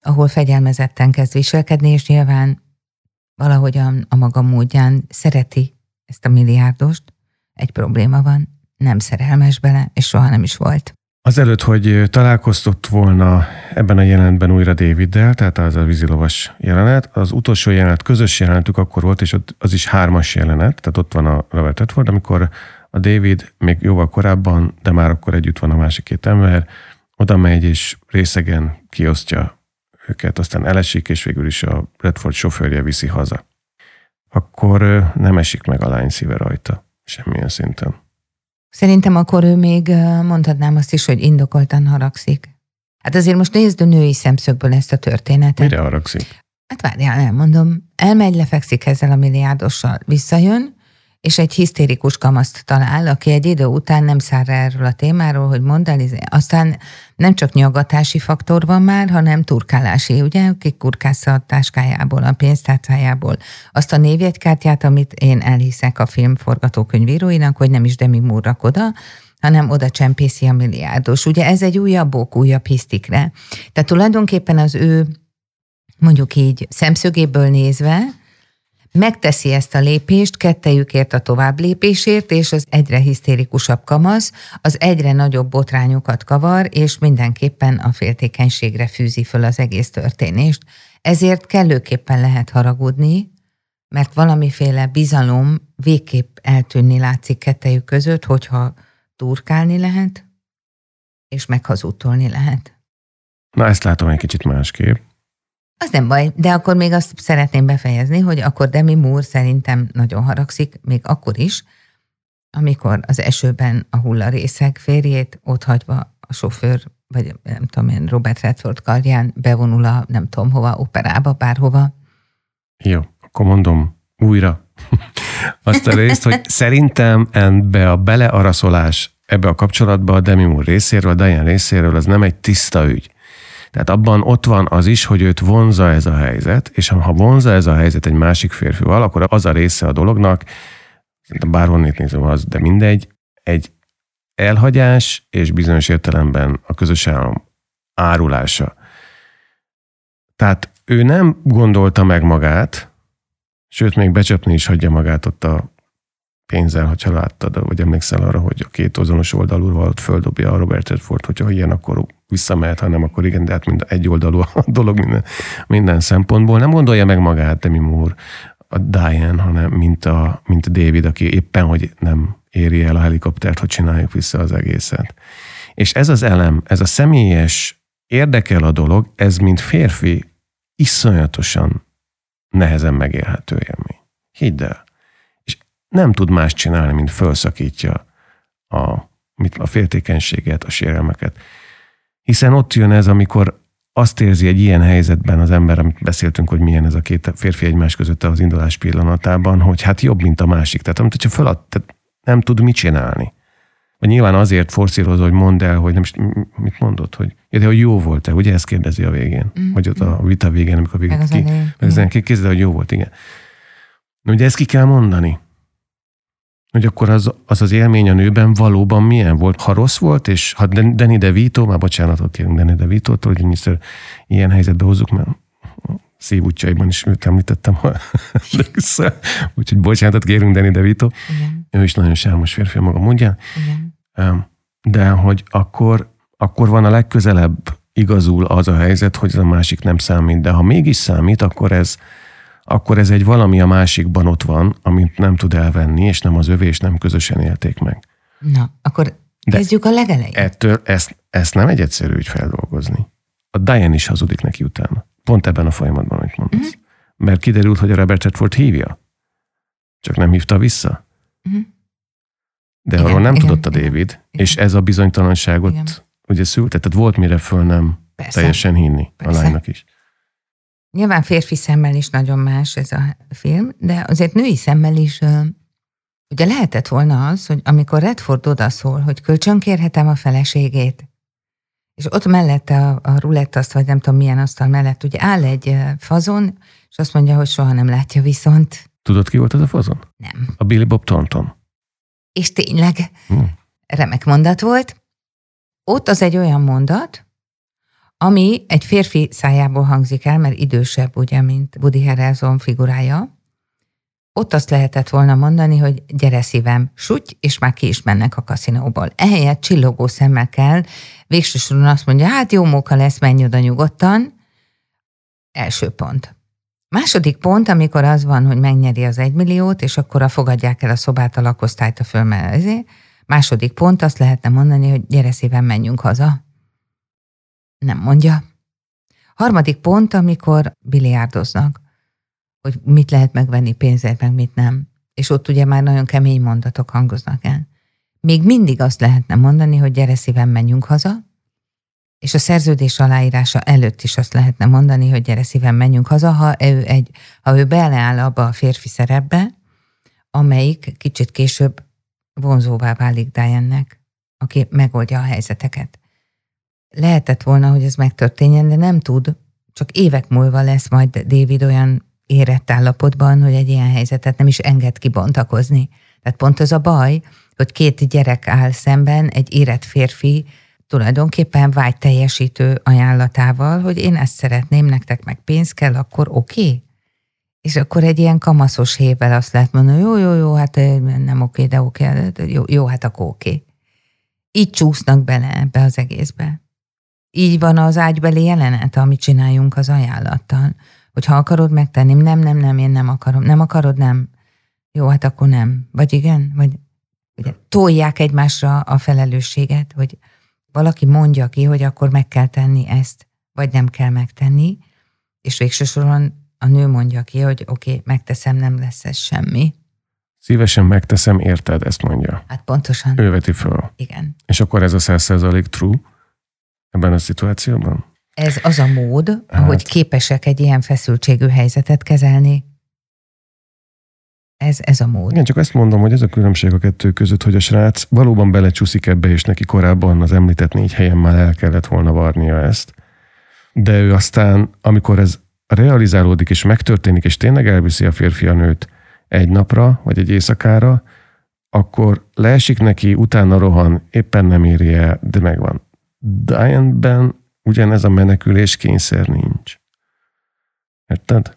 ahol fegyelmezetten kezd viselkedni, és nyilván valahogyan a maga módján szereti ezt a milliárdost. Egy probléma van, nem szerelmes bele, és soha nem is volt. Azelőtt, hogy találkoztott volna ebben a jelenetben újra Daviddel, tehát az a vízilovas jelenet, az utolsó jelenet, közös jelenetük akkor volt, és az is 3-as jelenet, tehát ott van a Robert Redford, amikor a David még jóval korábban, de már akkor együtt van a másik 2 ember, oda megy és részegen kiosztja őket, aztán elesik, és végül is a Redford sofőrje viszi haza. Akkor nem esik meg a lány szíve rajta, semmilyen szinten. Szerintem akkor ő még mondhatnám azt is, hogy indokoltan haragszik. Hát azért most nézd a női szemszögből ezt a történetet. Mire haragszik? Hát várjál, elmondom. Elmegy, lefekszik ezzel a milliárdossal, visszajön, és egy hisztérikus kamaszt talál, aki egy idő után nem száll rá erről a témáról, hogy mondd el, aztán nem csak nyaggatási faktor van már, hanem turkálási, ugye, kikurkásza a táskájából, a pénztárcájából. Azt a névjegykártyát, amit én elhiszek a film forgatókönyvíróinak, hogy nem is Demi Moore rak oda, hanem oda csempészi a milliárdos. Ugye ez egy újabb ok, újabb hisztikre. Tehát tulajdonképpen az ő, mondjuk így, szemszögéből nézve, megteszi ezt a lépést, kettejükért a tovább lépésért, és az egyre hisztérikusabb kamasz, az egyre nagyobb botrányokat kavar, és mindenképpen a féltékenységre fűzi föl az egész történést. Ezért kellőképpen lehet haragudni, mert valamiféle bizalom végképp eltűnni látszik kettejük között, hogyha turkálni lehet, és meghazudtolni lehet. Na, ezt látom egy kicsit másképp. Az nem baj, de akkor még azt szeretném befejezni, hogy akkor Demi Moore szerintem nagyon haragszik, még akkor is, amikor az esőben a hullarészek férjét otthagyva a sofőr, vagy nem tudom én, Robert Redford karján bevonul a nem tudom hova, operába, bárhova. Jó, akkor mondom újra azt a részt, hogy szerintem ebbe a belearaszolás ebbe a kapcsolatba a Demi Moore részéről, a Diane részéről, az nem egy tiszta ügy. Tehát abban ott van az is, hogy őt vonza ez a helyzet, és ha vonza ez a helyzet egy másik férfival, akkor az a része a dolognak, bárhonnét nézem az, de mindegy, egy elhagyás és bizonyos értelemben a közös állam árulása. Tehát ő nem gondolta meg magát, sőt, még becsöpni is hagyja magát ott a pénzzel, ha családtad, vagy emlékszel arra, hogy a két ozonos oldalúval földobja a Robert Redford, hogyha ilyen, akkor visszamehet, hanem akkor igen, de hát mind egy oldalú a dolog minden szempontból. Nem gondolja meg magát Demi Moore, a Diane, hanem mint a David, aki éppen, hogy nem éri el a helikoptert, hogy csináljuk vissza az egészet. És ez az elem, ez a személyes érdekel a dolog, ez mint férfi iszonyatosan nehezen megélhető élmény. Hidd el. Nem tud más csinálni, mint felszakítja a féltékenységet, a sérelmeket. Hiszen ott jön ez, amikor azt érzi egy ilyen helyzetben az ember, amit beszéltünk, hogy milyen ez a két férfi egymás között az indulás pillanatában, hogy hát jobb, mint a másik. Tehát amit, hogyha felad, tehát nem tud mit csinálni. Vagy nyilván azért forszírozza, hogy mondd el, hogy nem is, mit mondod, hogy jó volt-e, ugye ezt kérdezi a végén. Vagy ott a vita végén, amikor kérdezi, hogy jó volt, igen. Ugye ezt ki kell mondani. Hogy akkor az élmény a nőben valóban milyen volt. Ha rossz volt, és ha Danny De Vito, már bocsánatot kérünk Danny De Vitotól, hogy nyisztől ilyen helyzetbe hozzuk, mert a szívútjaiban is őt említettem. Úgyhogy bocsánatot kérünk Danny De Vito. Igen. Ő is nagyon sármos férfi, maga mondja. Igen. De hogy akkor van a legközelebb igazul az a helyzet, hogy az a másik nem számít. De ha mégis számít, akkor ez egy valami a másikban ott van, amit nem tud elvenni, és nem az övé, és nem közösen élték meg. Na, akkor kezdjük a legelején. Ettől ezt nem egy egyszerű ügy feldolgozni. A Diane is hazudik neki utána. Pont ebben a folyamatban, amit mondasz. Uh-huh. Mert kiderült, hogy a Robert Redford hívja. Csak nem hívta vissza. Uh-huh. De igen, arról nem tudott a David, igen, és ez a bizonytalanságot igen. Ugye szülte. Tehát volt mire föl nem persze, teljesen hinni persze. A lánynak is. Nyilván férfi szemmel is nagyon más ez a film, de azért női szemmel is ugye lehetett volna az, hogy amikor Redford odaszól, hogy kölcsönkérhetem a feleségét, és ott mellette a rulettaszt, vagy nem tudom milyen asztal mellett, ugye áll egy fazon, és azt mondja, hogy soha nem látja viszont. Tudod, ki volt az a fazon? Nem. A Billy Bob Thornton. És tényleg remek mondat volt. Ott az egy olyan mondat, ami egy férfi szájából hangzik el, mert idősebb, ugye, mint Woody Harrelson figurája. Ott azt lehetett volna mondani, hogy gyere szívem, sutty, és már ki is mennek a kaszinóból. Ehelyett csillogó szemmel kell, végső soron azt mondja, hát jó móka lesz, menj oda nyugodtan. Első pont. Második pont, amikor az van, hogy megnyeri az 1 milliót, és akkor fogadják el a szobát, a lakosztályt, a fölmelezé. Második pont, azt lehetne mondani, hogy gyere szívem, menjünk haza. Nem mondja. Harmadik pont, amikor biliárdoznak, hogy mit lehet megvenni pénzért, meg mit nem. És ott ugye már nagyon kemény mondatok hangoznak el. Még mindig azt lehetne mondani, hogy gyere szívem, menjünk haza, és a szerződés aláírása előtt is azt lehetne mondani, hogy gyere szívem, menjünk haza, ha ő beáll abba a férfi szerepbe, amelyik kicsit később vonzóvá válik Diane-nek, aki megoldja a helyzeteket. Lehetett volna, hogy ez megtörténjen, de nem tud, csak évek múlva lesz majd David olyan érett állapotban, hogy egy ilyen helyzetet nem is enged kibontakozni. Tehát pont ez a baj, hogy két gyerek áll szemben egy érett férfi tulajdonképpen vágyteljesítő ajánlatával, hogy én ezt szeretném, nektek meg pénz kell, akkor oké? És akkor egy ilyen kamaszos hével azt lehet mondani, jó, hát nem oké, de oké, jó, hát akkor oké. Így csúsznak bele ebbe az egészbe. Így van az ágybeli jelenet, amit csináljunk az ajánlattal. Hogy ha akarod, megtenném, nem, én nem akarom. Nem akarod, nem. Jó, hát akkor nem. Vagy igen? Vagy ugye, tolják egymásra a felelősséget, hogy valaki mondja ki, hogy akkor meg kell tenni ezt, vagy nem kell megtenni, és végső soron a nő mondja ki, hogy oké, megteszem, nem lesz ez semmi. Szívesen megteszem, érted, ezt mondja. Hát pontosan. Ő veti föl. Igen. És akkor ez a 100% true ebben a szituációban? Ez az a mód, ahogy képesek egy ilyen feszültségű helyzetet kezelni. Ez a mód. Igen, csak ezt mondom, hogy ez a különbség a kettő között, hogy a srác valóban belecsúszik ebbe, és neki korábban az említett 4 helyen már el kellett volna varnia ezt. De ő aztán, amikor ez realizálódik és megtörténik, és tényleg elviszi a férfi a nőt egy napra, vagy egy éjszakára, akkor leesik neki, utána rohan, éppen nem éri el, de megvan. Diane-ben ugyanez a menekülés kényszer nincs. Érted?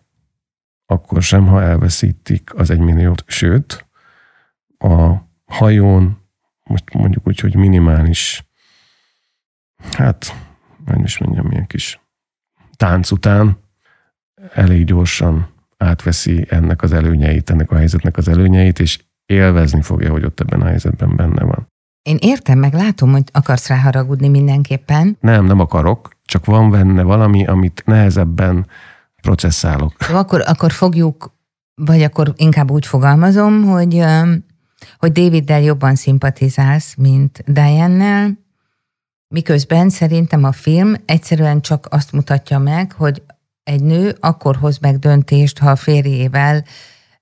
Akkor sem, ha elveszítik az 1 milliót. Sőt, a hajón, most mondjuk úgy, hogy minimális, milyen kis tánc után elég gyorsan átveszi ennek az előnyeit, ennek a helyzetnek az előnyeit, és élvezni fogja, hogy ott ebben a helyzetben benne van. Én értem, meg látom, hogy akarsz rá haragudni mindenképpen. Nem akarok, csak van benne valami, amit nehezebben processzálok. Akkor fogjuk, vagy akkor inkább úgy fogalmazom, hogy Daviddel jobban szimpatizálsz, mint Diane-nel, miközben szerintem a film egyszerűen csak azt mutatja meg, hogy egy nő akkor hoz meg döntést, ha a férjével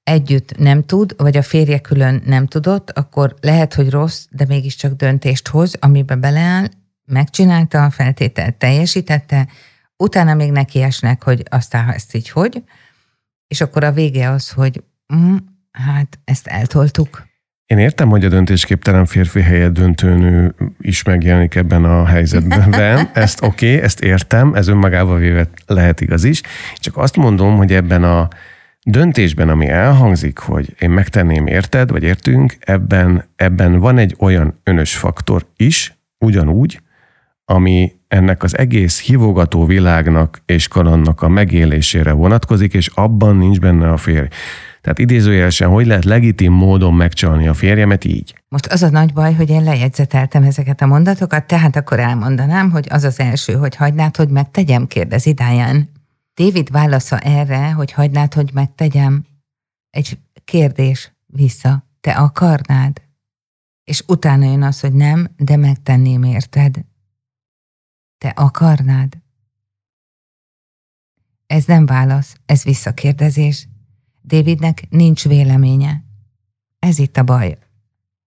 együtt nem tud, vagy a férje külön nem tudott, akkor lehet, hogy rossz, de mégiscsak döntést hoz, amibe beleáll, megcsinálta a feltételt, teljesítette, utána még nekiesnek, hogy aztán ha ezt így hogy, és akkor a vége az, hogy ezt eltoltuk. Én értem, hogy a döntésképtelen férfi helyett döntőnő is megjelenik ebben a helyzetben. Ezt ezt értem, ez önmagába véve lehet igaz is. Csak azt mondom, hogy ebben a döntésben, ami elhangzik, hogy én megtenném, érted, vagy értünk, ebben van egy olyan önös faktor is, ugyanúgy, ami ennek az egész hívogató világnak és kalandnak a megélésére vonatkozik, és abban nincs benne a férj. Tehát idézőjelesen, hogy lehet legitim módon megcsalni a férjemet így? Most az a nagy baj, hogy én lejegyzeteltem ezeket a mondatokat, tehát akkor elmondanám, hogy az az első, hogy hagynád, hogy megtegyem, kérdezi Diane. David válasza erre, hogy hagynád, hogy megtegyem. Egy kérdés vissza. Te akarnád? És utána jön az, hogy nem, de megtenném, érted? Te akarnád? Ez nem válasz, ez visszakérdezés. Davidnek nincs véleménye. Ez itt a baj,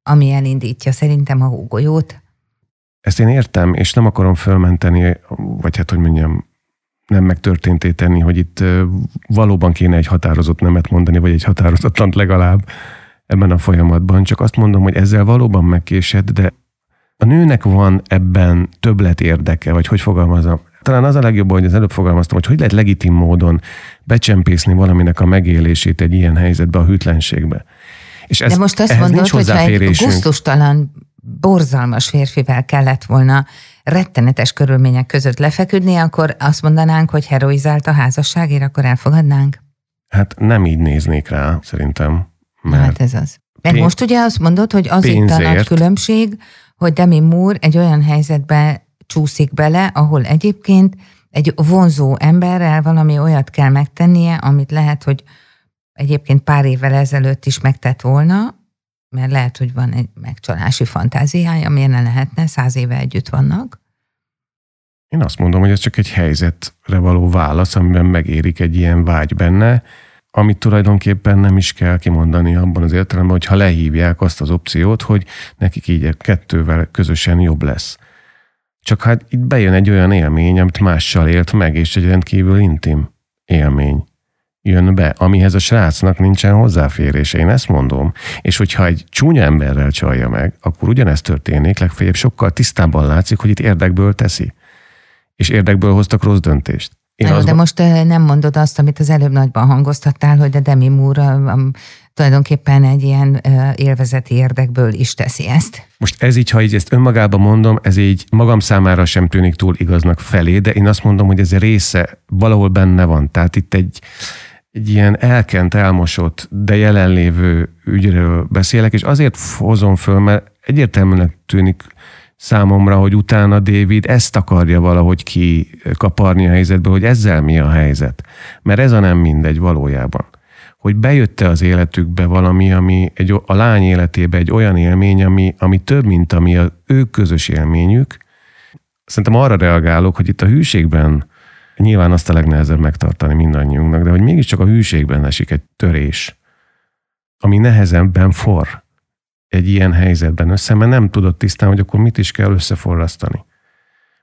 ami elindítja szerintem a hógolyót. Ezt én értem, és nem akarom fölmenteni, vagy nem megtörténté tenni, hogy itt valóban kéne egy határozott nemet mondani, vagy egy határozatlant legalább ebben a folyamatban. Csak azt mondom, hogy ezzel valóban megkésed, de a nőnek van ebben többlet érdeke, vagy hogy fogalmazom. Talán az a legjobb, hogy az előbb fogalmaztam, hogy lehet legitim módon becsempészni valaminek a megélését egy ilyen helyzetbe, a hűtlenségbe. És ez, de most azt mondod, hogyha egy gusztustalan, borzalmas férfivel kellett volna rettenetes körülmények között lefeküdni, akkor azt mondanánk, hogy heroizált a házasságért, akkor elfogadnánk? Hát nem így néznék rá, szerintem. Hát ez az. Mert most ugye azt mondod, hogy az itt a nagy különbség, hogy Demi Moore egy olyan helyzetbe csúszik bele, ahol egyébként egy vonzó emberrel valami olyat kell megtennie, amit lehet, hogy egyébként pár évvel ezelőtt is megtett volna, mert lehet, hogy van egy megcsalási fantáziája, miért ne lehetne, 100 éve együtt vannak. Én azt mondom, hogy ez csak egy helyzetre való válasz, amiben megérik egy ilyen vágy benne, amit tulajdonképpen nem is kell kimondani abban az értelemben, hogyha lehívják azt az opciót, hogy nekik így kettővel közösen jobb lesz. Csak hát itt bejön egy olyan élmény, amit mással élt meg, és egy rendkívül intim élmény jön be, amihez a srácnak nincsen hozzáférés, én ezt mondom. És hogyha egy csúnya emberrel csalja meg, akkor ugyanezt történik, legfeljebb sokkal tisztábban látszik, hogy itt érdekből teszi. És érdekből hoztak rossz döntést. De most nem mondod azt, amit az előbb nagyban hangoztattál, hogy a Demi Moore tulajdonképpen egy ilyen élvezeti érdekből is teszi ezt. Most ez így, ha így ezt önmagában mondom, ez így magam számára sem tűnik túl igaznak felé, de én azt mondom, hogy ez része valahol benne van. Tehát itt egy ilyen elkent, elmosott, de jelenlévő ügyről beszélek, és azért hozom föl, mert egyértelműnek tűnik számomra, hogy utána David ezt akarja valahogy kikaparni a helyzetből, hogy ezzel mi a helyzet. Mert ez a nem mindegy valójában. Hogy bejött-e az életükbe valami, ami a lány életébe egy olyan élmény, ami több, mint ami az ő közös élményük. Szerintem arra reagálok, hogy itt a hűségben nyilván azt a legnehezebb megtartani mindannyiunknak, de hogy mégiscsak a hűségben esik egy törés, ami nehezebben forr egy ilyen helyzetben össze, mert nem tudod tisztán, hogy akkor mit is kell összeforrasztani.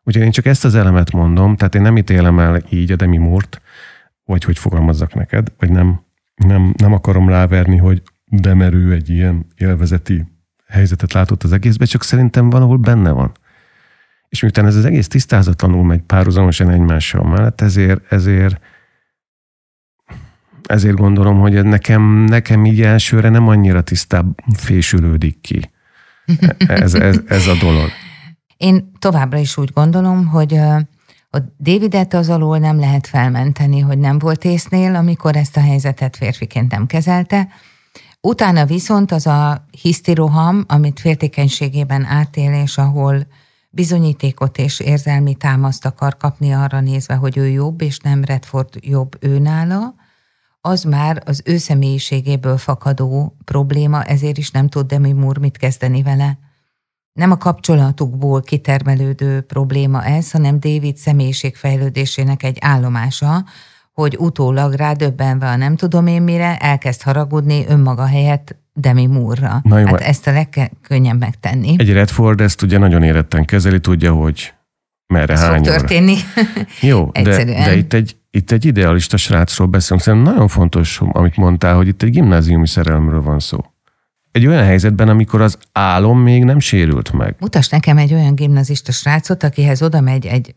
Úgyhogy én csak ezt az elemet mondom, tehát én nem ítélem el így a Demi Moore-t, vagy hogy fogalmazzak neked, vagy nem akarom ráverni, hogy de merő egy ilyen élvezeti helyzetet látott az egészben, csak szerintem valahol benne van. És miután ez az egész tisztázatlanul megy párhuzamosan egymással mellett, ezért gondolom, hogy nekem így elsőre nem annyira tisztább fésülődik ki ez a dolog. Én továbbra is úgy gondolom, hogy a Davidet az alól nem lehet felmenteni, hogy nem volt észnél, amikor ezt a helyzetet férfiként nem kezelte. Utána viszont az a hisztiroham, amit féltékenységében átél, és ahol bizonyítékot és érzelmi támaszt akar kapni arra nézve, hogy ő jobb, és nem Redford jobb őnála, az már az ő személyiségéből fakadó probléma, ezért is nem tud Demi Moore mit kezdeni vele. Nem a kapcsolatukból kitermelődő probléma ez, hanem David személyiségfejlődésének egy állomása, hogy utólag rádöbbenve a nem tudom én mire, elkezd haragudni önmaga helyett Demi Moore-ra. Hát ezt a legkönnyen megtenni. Egy Redford ezt ugye nagyon éretten kezeli, tudja, hogy merre hányol. Fog történni. Jó, de itt egy idealista srácról beszélünk. Szerintem nagyon fontos, amit mondtál, hogy itt egy gimnáziumi szerelemről van szó. Egy olyan helyzetben, amikor az álom még nem sérült meg. Mutasd nekem egy olyan gimnazista srácot, akihez oda megy egy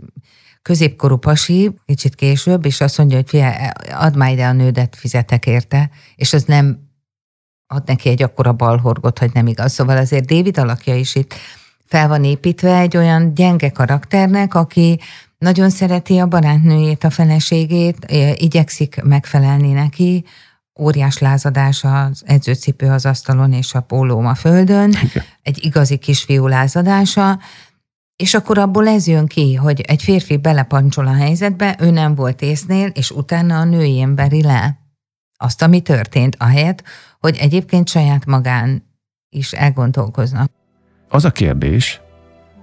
középkorú pasi, kicsit később, és azt mondja, hogy fia, add már ide a nődet, fizetek érte, és az nem ad neki egy akkora balhorgot, hogy nem igaz. Szóval azért David alakja is itt fel van építve egy olyan gyenge karakternek, aki nagyon szereti a barátnőjét, a feleségét, igyekszik megfelelni neki, óriás lázadás az edzőcipő az asztalon és a pólóm a földön, egy igazi kisfiú lázadása, és akkor abból ez jön ki, hogy egy férfi belepancsol a helyzetbe, ő nem volt észnél, és utána a női emberi le azt, ami történt, ahelyett, hogy egyébként saját magán is elgondolkoznak. Az a kérdés,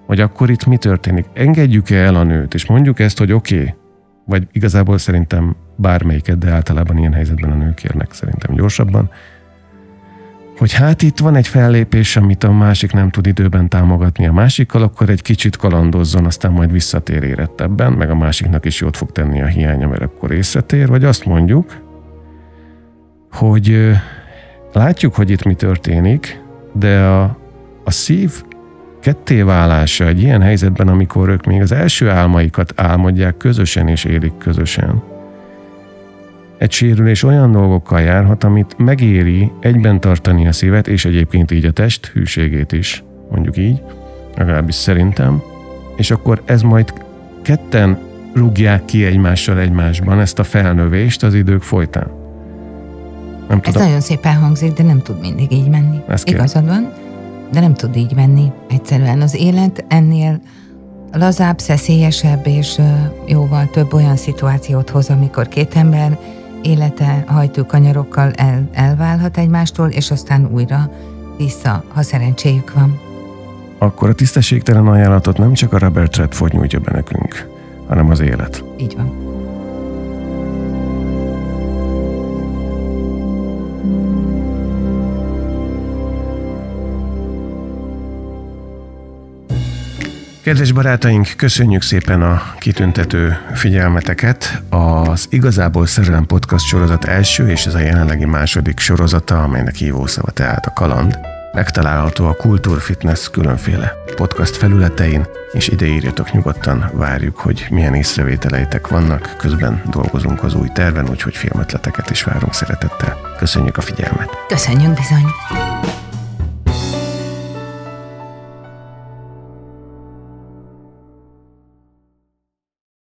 hogy akkor itt mi történik? Engedjük-e el a nőt, és mondjuk ezt, hogy oké, vagy igazából szerintem bármelyiket, de általában ilyen helyzetben a nők érnek szerintem gyorsabban, hogy hát itt van egy fellépés, amit a másik nem tud időben támogatni a másikkal, akkor egy kicsit kalandozzon, aztán majd visszatér érettebben, meg a másiknak is jót fog tenni a hiánya, mert akkor észretér, vagy azt mondjuk, hogy látjuk, hogy itt mi történik, de a szív kettéválása egy ilyen helyzetben, amikor ők még az első álmaikat álmodják közösen és élik közösen. Egy sérülés olyan dolgokkal járhat, amit megéri egyben tartani a szívet, és egyébként így a test hűségét is, mondjuk így, legalábbis szerintem, és akkor ez majd ketten rúgják ki egymással egymásban ezt a felnövést az idők folytán. Nem tudom. Ez nagyon szépen hangzik, de nem tud mindig így menni. Igazad van? De nem tud így menni. Egyszerűen az élet ennél lazább, szeszélyesebb és jóval több olyan szituációt hoz, amikor két ember élete hajtókanyarokkal elválhat egymástól, és aztán újra vissza, ha szerencséjük van. Akkor a tisztességtelen ajánlatot nem csak a Robert Redford nyújtja be nekünk, hanem az élet. Így van. Kedves barátaink, köszönjük szépen a kitüntető figyelmeteket. Az Igazából Szerelem podcast sorozat első és ez a jelenlegi második sorozata, amelynek hívószava tehát a kaland, megtalálható a Kultúr Fitness különféle podcast felületein, és ide írjatok nyugodtan, várjuk, hogy milyen észrevételeitek vannak, közben dolgozunk az új terven, úgyhogy filmötleteket is várunk szeretettel. Köszönjük a figyelmet! Köszönjük bizony!